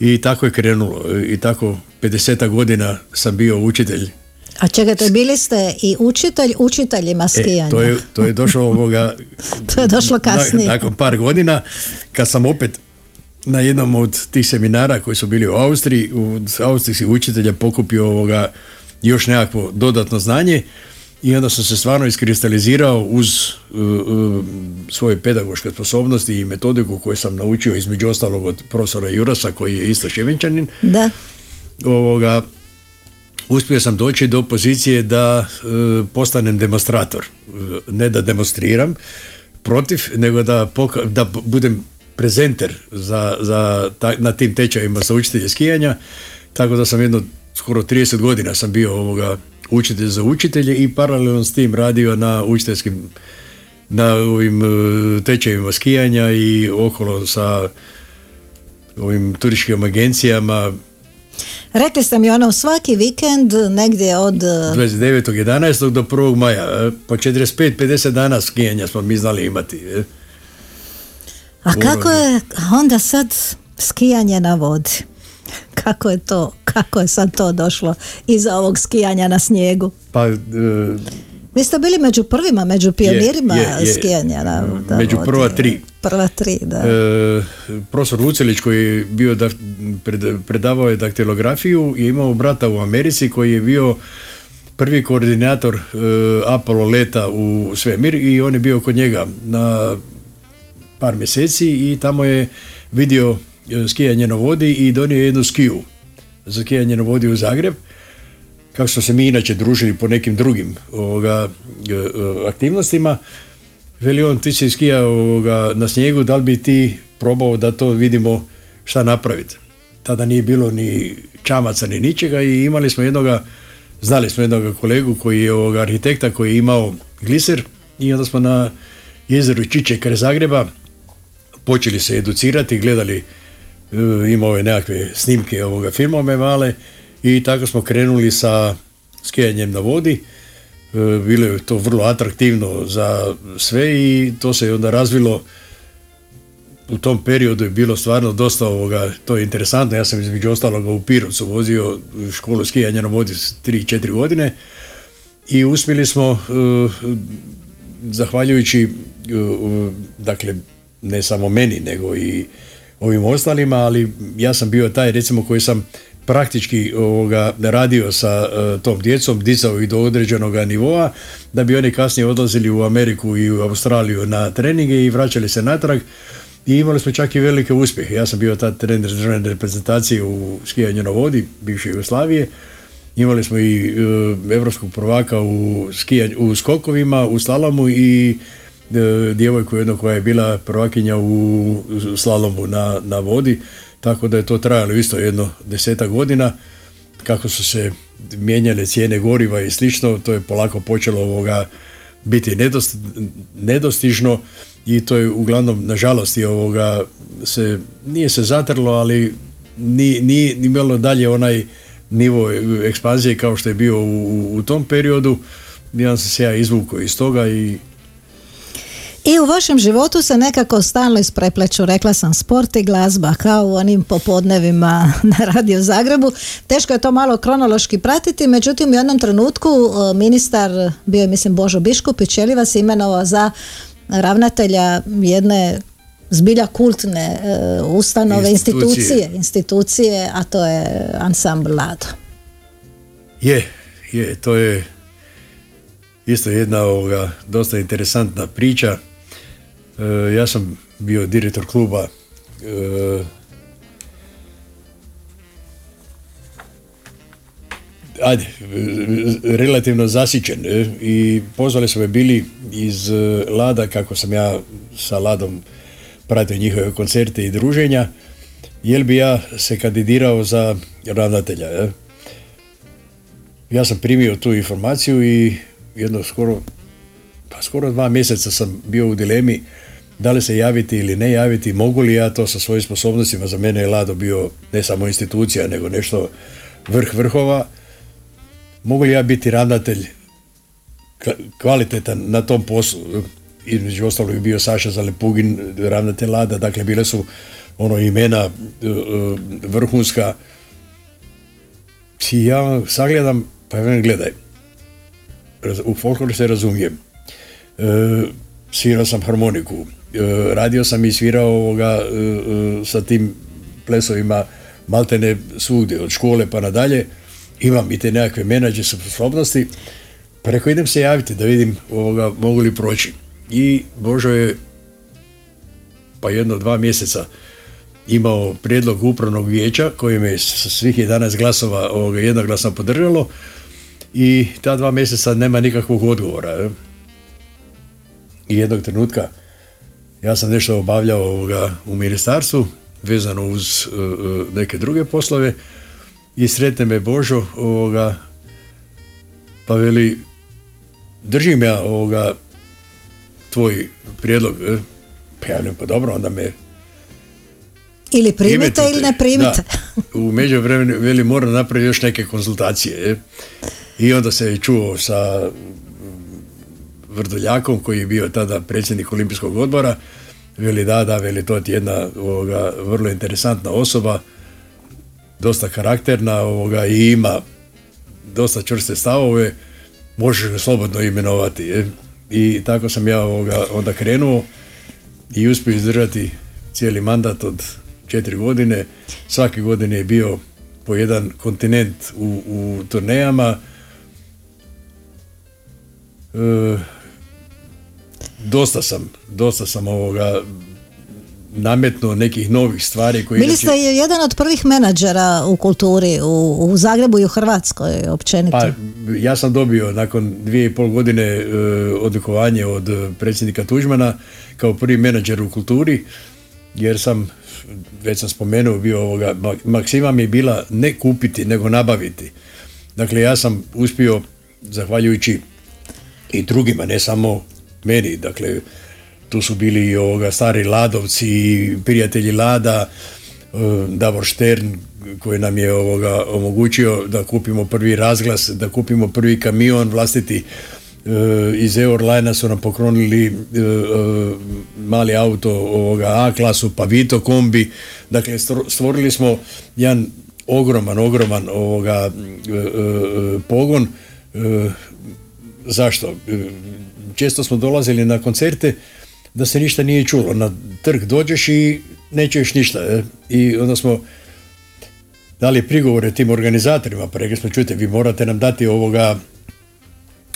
I tako je krenulo. I tako pedeset godina sam bio učitelj. A čega, to bili ste i učitelj učiteljima skijanja? E, to, je, to je došlo ovoga... to je došlo kasnije. Nakon par godina, kad sam opet na jednom od tih seminara koji su bili u Austriji, od austrijskih učitelja pokupio ovoga još nekakvo dodatno znanje i onda sam se stvarno iskristalizirao uz uh, uh, svoje pedagoške sposobnosti i metodiku koju sam naučio između ostalog od profesora Jurasa koji je isto Šibenčanin. Da. Ovoga, uspio sam doći do pozicije da uh, postanem demonstrator. Uh, ne da demonstriram protiv, nego da, poka- da budem prezenter za, za, ta, na tim tečajima sa učitelje skijanja, tako da sam jedno skoro trideset godina sam bio ovoga učitelj za učitelje i paralelno s tim radio na učiteljskim na ovim tečajima skijanja i okolo sa ovim turističkim agencijama. Rekli ste mi ono svaki vikend negdje od dvadeset devetog jedanaestog do prvog maja, po četrdeset pet do pedeset dana skijanja smo mi znali imati. A kako je onda sad skijanje na vodi? Kako je to, kako je sad to došlo iza ovog skijanja na snijegu? Pa, uh, vi ste bili među prvima, među pionirima je, je, je, skijanja na vodi. Među prva tri. Prva tri, da. Uh, profesor Vucelić koji je bio da, pred, predavao je daktilografiju i imao brata u Americi koji je bio prvi koordinator uh, Apollo leta u svemir i on je bio kod njega na par mjeseci i tamo je vidio skijanje na vodi i donio jednu skiju za skijanje na vodi u Zagreb, kako smo se mi inače družili po nekim drugim ovoga, aktivnostima. Veli on, ti si skijao ovoga, na snijegu, da li bi ti probao da to vidimo šta napraviti? Tada nije bilo ni čamaca ni ničega i imali smo jednoga, znali smo jednoga kolegu koji je ovoga, arhitekta koji je imao gliser i onda smo na jezeru Čiček kraj Zagreba počeli se educirati, gledali, imao je nekakve snimke ovoga filmove male i tako smo krenuli sa skijanjem na vodi. Bilo je to vrlo atraktivno za sve i to se je onda razvilo. U tom periodu je bilo stvarno dosta ovoga, to je interesantno, ja sam između ostaloga u Pirovcu vozio školu skijanja na vodi tri četiri godine i uspjeli smo, zahvaljujući, dakle, ne samo meni, nego i ovim ostalima, ali ja sam bio taj, recimo, koji sam praktički ovoga, radio sa uh, tom djecom, dizao ih do određenoga nivoa, da bi oni kasnije odlazili u Ameriku i u Australiju na treninge i vraćali se natrag i imali smo čak i velike uspjehe. Ja sam bio tad trener državne reprezentacije u skijanju na vodi, bivše Jugoslavije. Imali smo i uh, evropskog prvaka u, skijanju, u skokovima, u slalomu i djevojku jedno koja je bila prvakinja u slalomu na, na vodi, tako da je to trajalo isto jedno desetak godina. Kako su se mijenjale cijene goriva i slično, to je polako počelo ovoga biti nedosti, nedostižno i to je uglavnom nažalost ovoga se nije se zatrlo, ali nije ni, ni imalo dalje onaj nivo ekspanzije kao što je bio u, u tom periodu. Ja sam se ja izvukao iz toga i I u vašem životu se nekako stalno isprepleću, rekla sam, sport i glazba, kao u onim popodnevima na Radio Zagrebu. Teško je to malo kronološki pratiti, međutim u jednom trenutku ministar, bio je mislim Božo Biškupić, je li vas imenovao za ravnatelja jedne zbilja kultne uh, ustanove, institucije. institucije, institucije, a to je ansambl Lado. Je, je, to je isto jedna ovoga, dosta interesantna priča. Ja sam bio direktor kluba uh, ajde, relativno zasićen i pozvali su me bili iz Lada, kako sam ja sa Ladom pratio njihove koncerte i druženja, jel bi ja se kandidirao za ravnatelja. Je? Ja sam primio tu informaciju i jedno skoro, pa skoro dva mjeseca sam bio u dilemi da li se javiti ili ne javiti, mogu li ja to sa svojim sposobnostima. Za mene je Lado bio ne samo institucija, nego nešto vrh vrhova. Mogu li ja biti ravnatelj kvalitetan na tom poslu? Između ostalog je bio Saša Zalepugin, ravnatelj Lada, dakle bile su ono imena vrhunska. I ja sagledam, pa ja gledaj, u folkloru se razumijem, e, svirao sam harmoniku, e, radio sam i svirao ovoga, e, e, sa tim plesovima maltene svugdje, od škole pa nadalje, imam i te nekakve menadžerske sposobnosti, pa rekao idem se javiti da vidim ovoga, mogu li proći. I Božo je pa jedno dva mjeseca imao prijedlog upravnog vijeća koji me sa svih jedanaest glasova ovoga, jednoglasno podržalo i ta dva mjeseca nema nikakvog odgovora. I jednog trenutka ja sam nešto obavljao ovoga, u ministarstvu vezano uz uh, neke druge poslove i sretne me Božo ovoga, pa veli držim ja ovoga tvoj prijedlog, eh? Pa ja ne, pa dobro, onda me ili primite ili ne primite. Da, u međuvremenu veli moram napraviti još neke konzultacije. Eh? I onda se je čuo sa Vrdoljakom koji je bio tada predsjednik Olimpijskog odbora, veli da, da, veli to je jedna ovoga, vrlo interesantna osoba, dosta karakterna ovoga, i ima dosta čvrste stavove, možeš ga slobodno imenovati. Eh? I tako sam ja ovoga, onda krenuo i uspio izdržati cijeli mandat od četiri godine. Svake godine je bio po jedan kontinent u, u turnejama. E, dosta sam, dosta sam ovoga nametnuo nekih novih stvari. Koji bili ste je jedan od prvih menadžera u kulturi, u, u Zagrebu i u Hrvatskoj općenito. Pa, ja sam dobio nakon dvije i pol godine e, odlikovanje od predsjednika Tuđmana kao prvi menadžer u kulturi, jer sam, već sam spomenuo, bio ovoga, maksima mi je bila ne kupiti, nego nabaviti. Dakle, ja sam uspio, zahvaljujući i drugima, ne samo meni, dakle, tu su bili i ovoga, stari Ladovci, prijatelji Lada, Davor Štern, koji nam je ovoga, omogućio da kupimo prvi razglas, da kupimo prvi kamion vlastiti, iz Eurlina su nam poklonili mali auto ovoga A klasu, pa Vito kombi. Dakle, stvorili smo jedan ogroman, ogroman ovoga pogon. Zašto? Često smo dolazili na koncerte da se ništa nije čulo. Na trg dođeš i ne čuješ ništa. I onda smo dali prigovore tim organizatorima, pa rekli smo, čujte, vi morate nam dati ovoga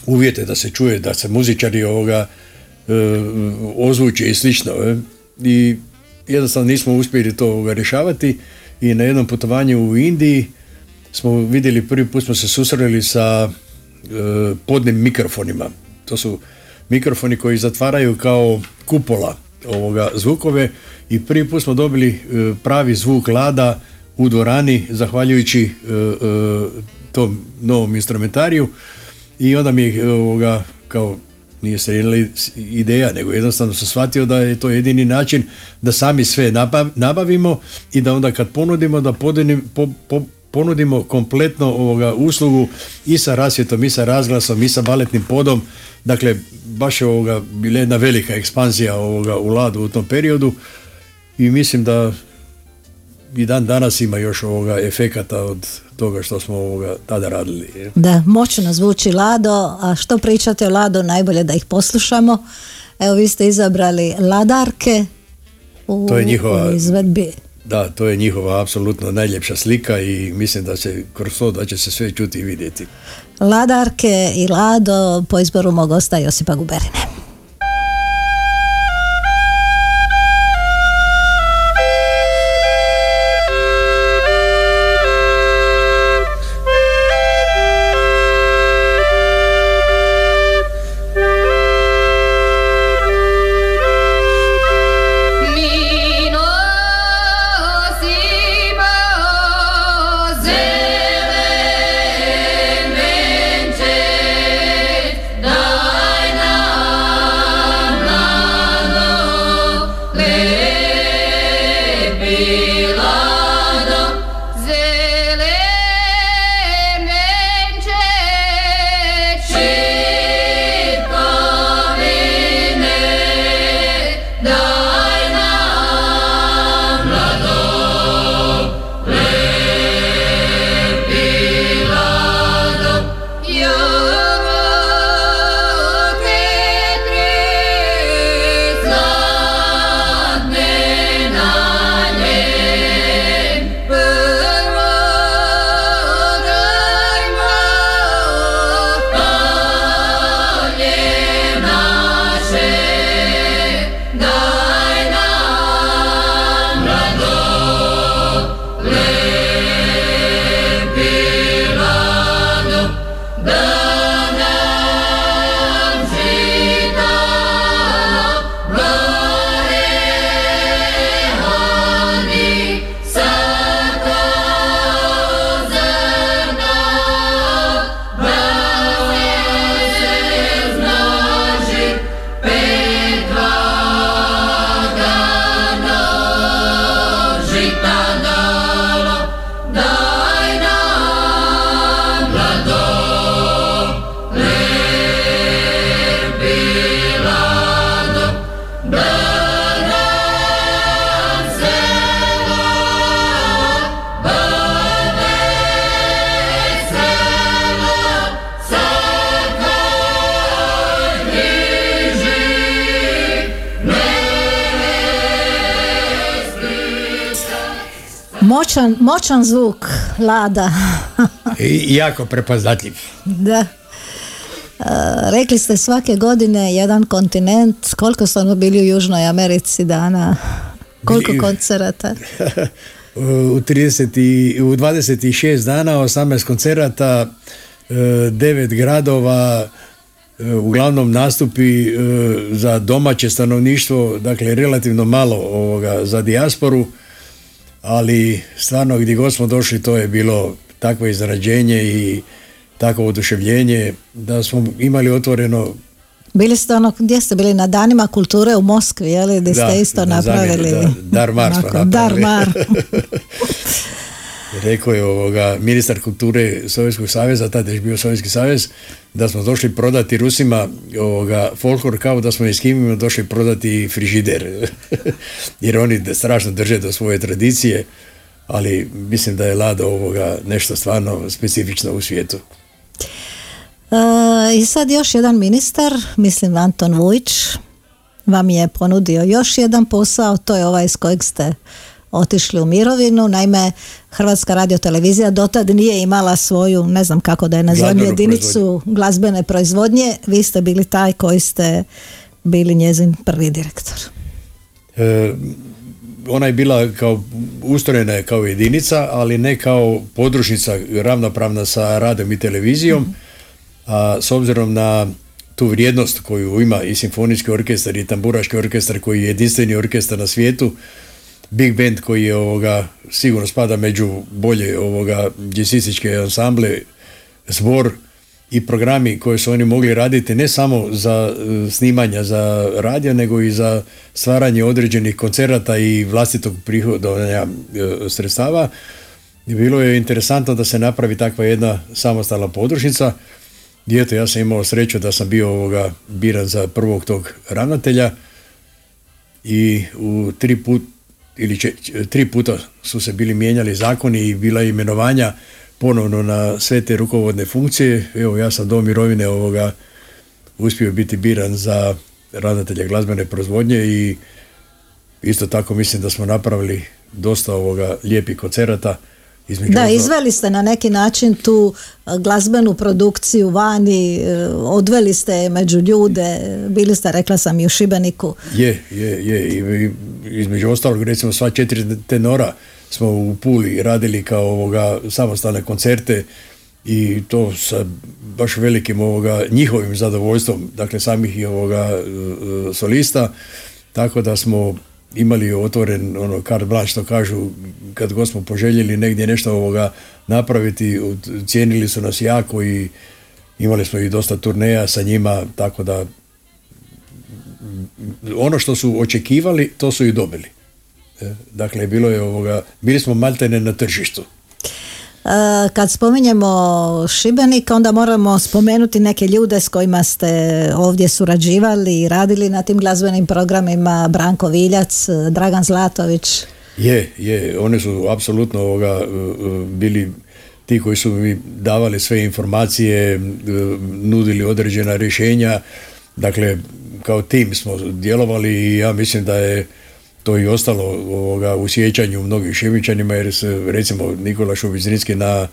uvjete da se čuje, da se muzičari ovoga e, ozvuče i slično. E. I jednostavno nismo uspjeli to ovoga rješavati i na jednom putovanju u Indiji smo vidjeli, prvi put smo se susreli sa e, podnim mikrofonima. To su mikrofoni koji zatvaraju kao kupola ovoga zvukove i prvi put smo dobili e, pravi zvuk Lada u dvorani zahvaljujući e, e, tom novom instrumentariju. I onda mi je ovoga, kao nije sredila ideja, nego jednostavno sam shvatio da je to jedini način da sami sve nabavimo i da onda kad ponudimo, da podenim, po, po, ponudimo kompletno ovoga uslugu i sa rasvjetom, i sa razglasom, i sa baletnim podom. Dakle, baš je ovoga bila jedna velika ekspanzija ovoga u Ladu u tom periodu i mislim da i dan danas ima još ovoga efekata od toga što smo ovoga tada radili. Da, moćno zvuči Lado, a što pričate o Lado, najbolje da ih poslušamo. Evo, vi ste izabrali Ladarke u, to je njihova, u izvedbi. Da, to je njihova apsolutno najljepša slika i mislim da će kroz to da će se sve čuti i vidjeti. Ladarke i Lado po izboru mog gosta Josipa Guberine. Moćan, moćan zvuk Lada. I jako prepoznatljiv. Da. E, rekli ste svake godine jedan kontinent. Koliko su ono bili u Južnoj Americi dana? Koliko koncerata? U, trideset i, u dvadeset šest dana, osamnaest koncerata, devet gradova, uglavnom nastupi za domaće stanovništvo, dakle relativno malo ovoga za dijasporu, ali stvarno gdje god smo došli to je bilo takvo izrađenje i takvo oduševljenje da smo imali otvoreno. Bili ste ono, gdje ste bili, na danima kulture u Moskvi, je li, gdje ste isto napravili? Da, Darmar smo napravili. Darmar. Rekao je ovoga, ministar kulture Sovjetskog saveza, tada je bio Sovjetski savez, da smo došli prodati Rusima ovoga, folklor, kao da smo eskimima došli prodati frižider. Jer oni strašno drže do svoje tradicije, ali mislim da je Lado ovoga nešto stvarno specifično u svijetu. E, I sad još jedan ministar, mislim Anton Vujić, vam je ponudio još jedan posao, to je ovaj s kojeg ste otišli u mirovinu. Naime, Hrvatska radiotelevizija dotad nije imala svoju, ne znam kako da je nazovem, jedinicu glazbene proizvodnje. Vi ste bili taj koji ste bili njezin prvi direktor. E, ona je bila kao ustrojena kao jedinica, ali ne kao podružnica ravnopravna sa radom i televizijom. Mm-hmm. A s obzirom na tu vrijednost koju ima i simfonijski orkestar i tamburaški orkestar koji je jedinstveni orkestar na svijetu, Big Band koji je ovoga, sigurno spada među bolje ovoga džesističke ansamble, zbor i programi koje su oni mogli raditi ne samo za snimanja za radio, nego i za stvaranje određenih koncerata i vlastitog prihoda sredstava. Bilo je interesantno da se napravi takva jedna samostalna podružnica. I eto, ja sam imao sreću da sam bio ovoga biran za prvog tog ravnatelja i u tri put ili če, tri puta su se bili mijenjali zakoni i bila imenovanja ponovno na sve te rukovodne funkcije. Evo, ja sam do mirovine ovoga uspio biti biran za ravnatelja glazbene proizvodnje i isto tako mislim da smo napravili dosta ovoga lijepih koncerata. Da, izveli ste na neki način tu glazbenu produkciju vani, odveli ste među ljude, bili ste, rekla sam, i u Šibeniku. Je, je, je. I, između ostalog, recimo, sva četiri tenora smo u Puli radili kao ovoga samostalne koncerte i to sa baš velikim ovoga njihovim zadovoljstvom, dakle samih i ovoga solista, tako da smo imali otvoren ono carte blanche, što kažu, kad god smo poželjeli negdje nešto ovoga napraviti, cijenili su nas jako i imali smo i dosta turneja sa njima, tako da ono što su očekivali, to su i dobili. Dakle, bilo je ovoga, bili smo maltene na tržištu. Kad spominjemo Šibenik, onda moramo spomenuti neke ljude s kojima ste ovdje surađivali i radili na tim glazbenim programima. Branko Viljac, Dragan Zlatović. Je, je, oni su apsolutno ovoga bili ti koji su mi davali sve informacije, nudili određena rješenja. Dakle, kao tim smo djelovali i ja mislim da je to i ostalo ovoga, u sjećanju mnogih Šibenčanima, jer se recimo Nikola Šubić-Zrinski na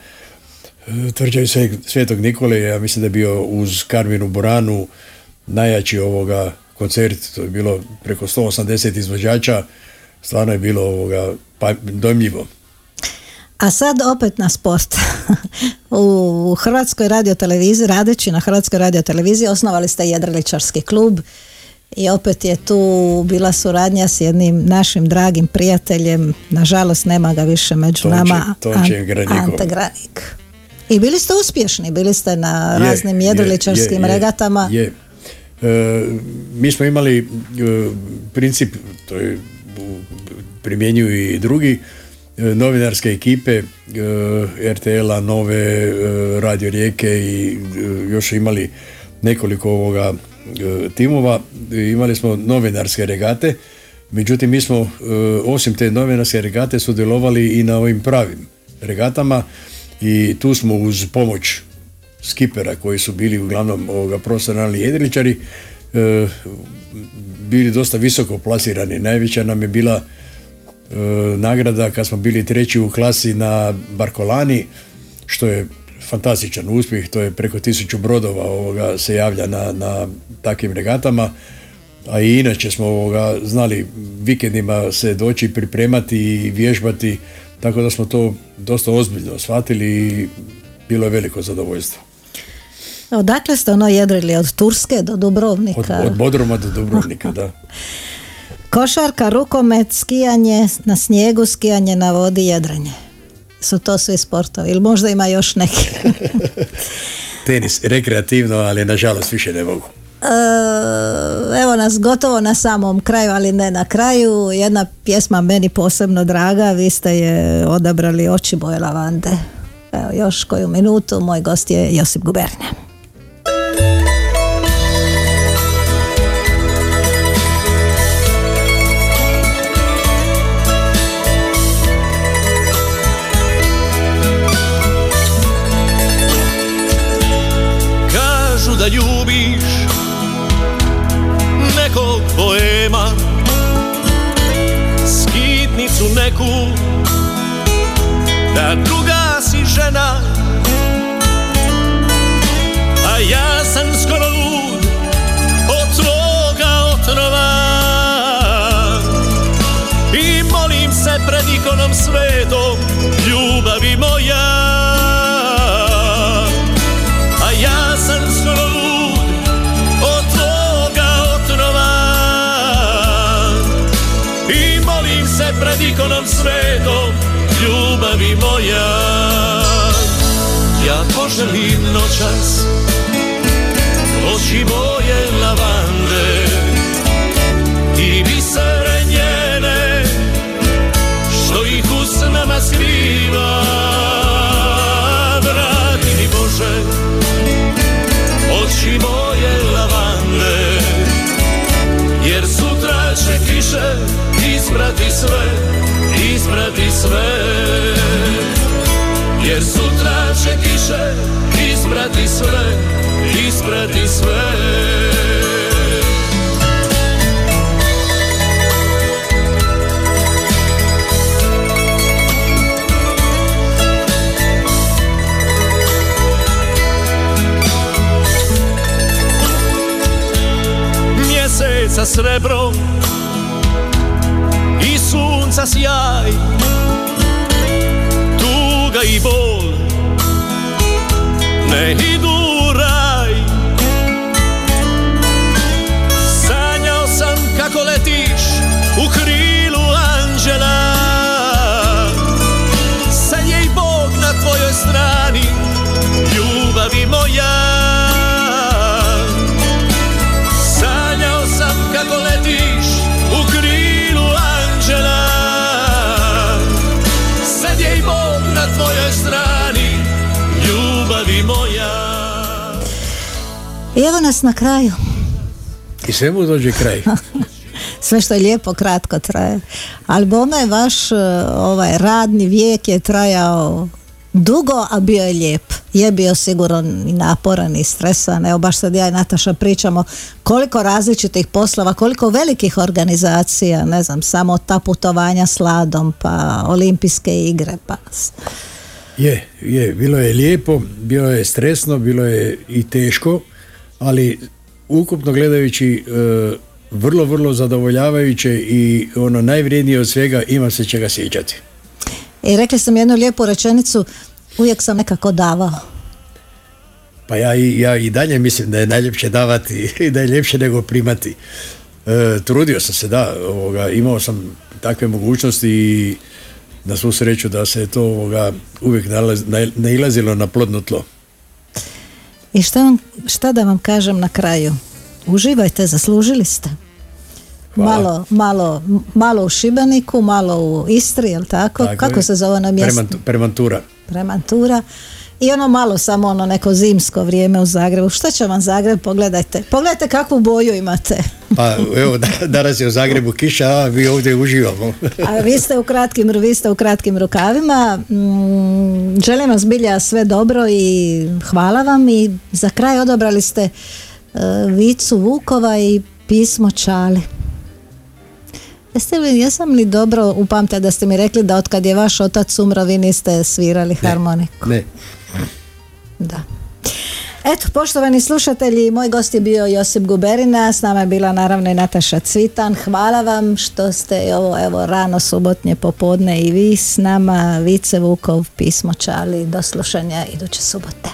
tvrđavi Svetog Nikole, ja mislim da je bio uz Karminu Buranu najjači ovoga koncert, to je bilo preko sto osamdeset izvođača, stvarno je bilo ovoga pa, dojmljivo. A sad opet na sport. U Hrvatskoj radioteleviziji, radeći na Hrvatskoj radioteleviziji, osnovali ste Jedriličarski klub. I opet je tu bila suradnja s jednim našim dragim prijateljem, nažalost nema ga više među Toče, nama, Toče Ante Gradnik. I bili ste uspješni, bili ste na je, raznim jedriličarskim regatama. Je. E, mi smo imali e, princip, to je primjenjuju i drugi, e, novinarske ekipe, e, er te el-a, Nove, e, Radio Rijeke i e, još imali nekoliko ovoga timova, imali smo novinarske regate, međutim mi smo osim te novinarske regate sudjelovali i na ovim pravim regatama i tu smo uz pomoć skipera koji su bili uglavnom ovoga profesionalni jedriličari bili dosta visoko plasirani. Najveća nam je bila nagrada kad smo bili treći u klasi na Barkolani, što je fantastičan uspjeh, to je preko tisuću brodova ovoga, se javlja na, na takvim regatama, a i inače smo ovoga, znali vikendima se doći, pripremati i vježbati, tako da smo to dosta ozbiljno shvatili i bilo je veliko zadovoljstvo. Odakle ste ono jedrili? Od Turske do Dubrovnika? Od, od Bodruma do Dubrovnika, da. Košarka, rukomet, skijanje na snijegu, skijanje na vodi, jedrenje. Su to svi sportovi? Ili možda ima još neki? Tenis, rekreativno, ali nažalost više ne mogu. Evo nas gotovo na samom kraju, ali ne na kraju. Jedna pjesma meni posebno draga, vi ste je odabrali, Oči boje lavande. Evo, još koju minutu, moj gost je Josip Guberina. Kažu da ljubiš nekog poema, skitnicu neku, da druga si žena, a ja sam skoro lud od tvoga otrova i molim se pred ikonom svetom ljubavi moja. Pred ikonom svetom ljubavi moja, ja poželim noćas oči boje lavande i bisere njene što ih usnama skriva. Vrati mi Bože oči boje lavande, jer sutra će kiše isprati sve, isprati sve, jer sutra će kiše isprati sve, isprati sve. Mjeseca srebro i sunca sjaj, tuga i bol ne idu u raj. Sanjao sam kako letiš u krilu anđela, sad je i Bog na tvojoj strani ljubavi moja. Sanjao sam kako letiš u krilu anđela, sad je i Bog na tvojoj strani ljubavi moja. I evo nas na kraju. I svemu dođe kraj. Sve što je lijepo kratko traje. Albome, vaš ovaj radni vijek je trajao dugo, a bio je lijep. Je bio sigurno i naporan i stresan. Evo, baš sad ja i Nataša pričamo koliko različitih poslova, koliko velikih organizacija, ne znam, samo ta putovanja s Ladom, pa olimpijske igre, pa... Je, je, bilo je lijepo, bilo je stresno, bilo je i teško, ali ukupno gledajući vrlo, vrlo zadovoljavajuće i ono najvrijednije od svega, ima se čega sjećati. I rekli sam jednu lijepu rečenicu, uvijek sam nekako davao. Pa ja i, ja i dalje mislim da je najljepše davati i da je ljepše nego primati. E, trudio sam se, da, ovoga, imao sam takve mogućnosti i na svu sreću da se to ovoga, uvijek nalaz, na, nailazilo na plodno tlo. I šta, vam, šta da vam kažem na kraju? Uživajte, zaslužili ste. Malo, malo, malo u Šibeniku, malo u Istri, jel tako? tako Kako je. se zove na mjestu? Premantura. Premantura. I ono malo, samo ono neko zimsko vrijeme u Zagrebu. Što će vam Zagreb? Pogledajte. Pogledajte kakvu boju imate. Pa evo, danas je u Zagrebu kiša, a vi ovdje uživamo. A vi ste u kratkim, vi ste u kratkim rukavima. Mm, želim vam zbilja sve dobro i hvala vam. I za kraj odabrali ste uh, Vicu Vukova i pismo Čale. Jeste li, jesam li dobro upamtila da ste mi rekli da otkad je vaš otac umro vi niste svirali harmoniku? Ne. Da. Eto, poštovani slušatelji, moj gost je bio Josip Guberina, s nama je bila naravno i Nataša Cvitan. Hvala vam što ste ovo, evo, rano subotnje popodne i vi s nama, Vice Vukov, Pismo Čali, do slušanja iduće subote.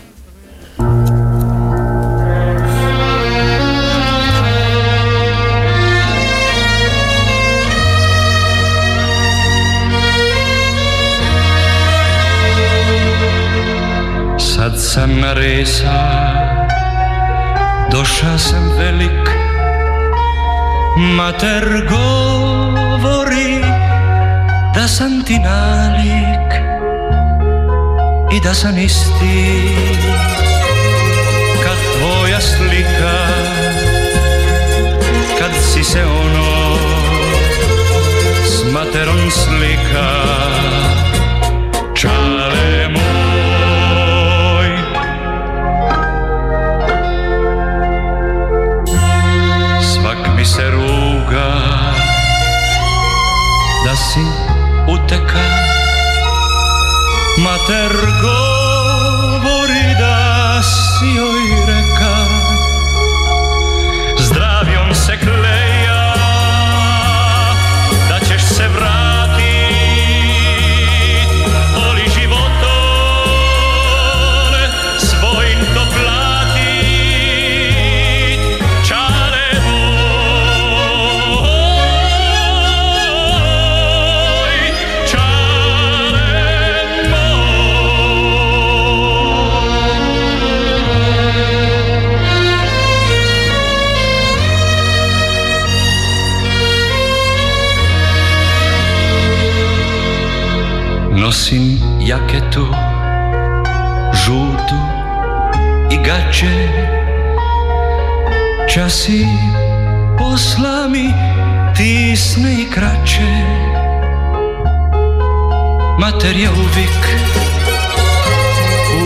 Sad sam resa, doša sam velik, mater govori da sam ti nalik i da sam isti. Kad tvoja slika, kad si se ono s materom slika, čale moj. Se ruga da si uteka, mater govori da si joj reka, zdravijom se kleja da ćeš se vratit, voli životom svojim to platit. Nosim jaketu žutu i gače, časi posla mi tisne i kraće, mater je uvijek u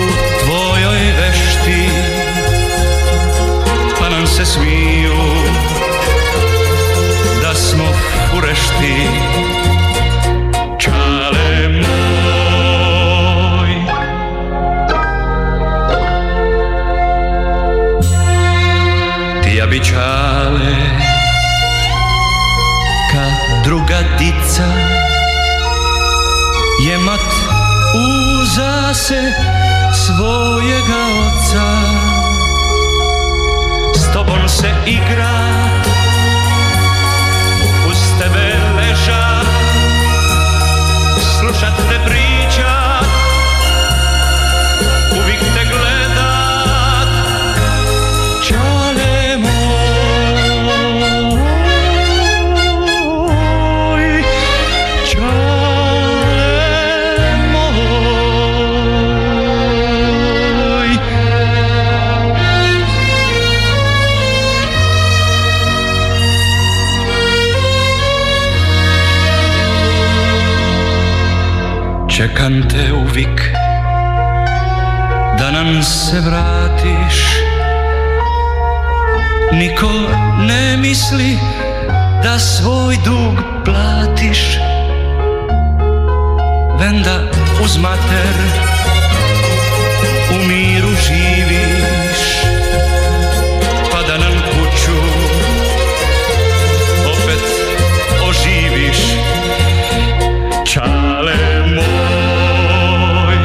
tvojoj vešti, pa nam se smiju da smo furešti. Čale moj, tija bi čale ka druga dica, je mat uza se svojega oca, s tobom se igra, uz tebe leža, slušat te pričat, uvijek te gledat, čale moj, čale moj. Čekam te uvijek da nam se vratiš, niko ne misli da svoj dug platiš, venda uz mater u miru živiš, pa da nam kuću opet oživiš. Čale moj,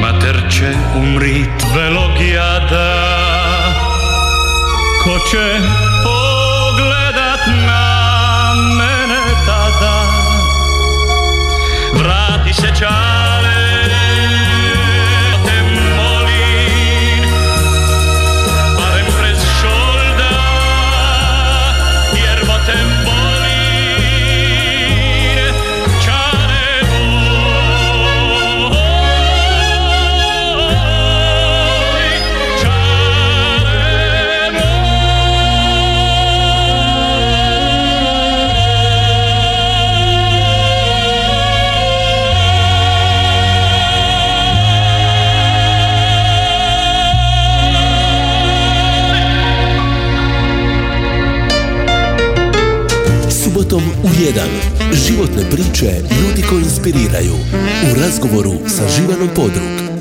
mater će umrit velog jada, ko će pogledat na mene tada? Vrati se čale, Životom u jedan. Životne priče ljudi koji inspiriraju. U razgovoru sa Živanom Podrug.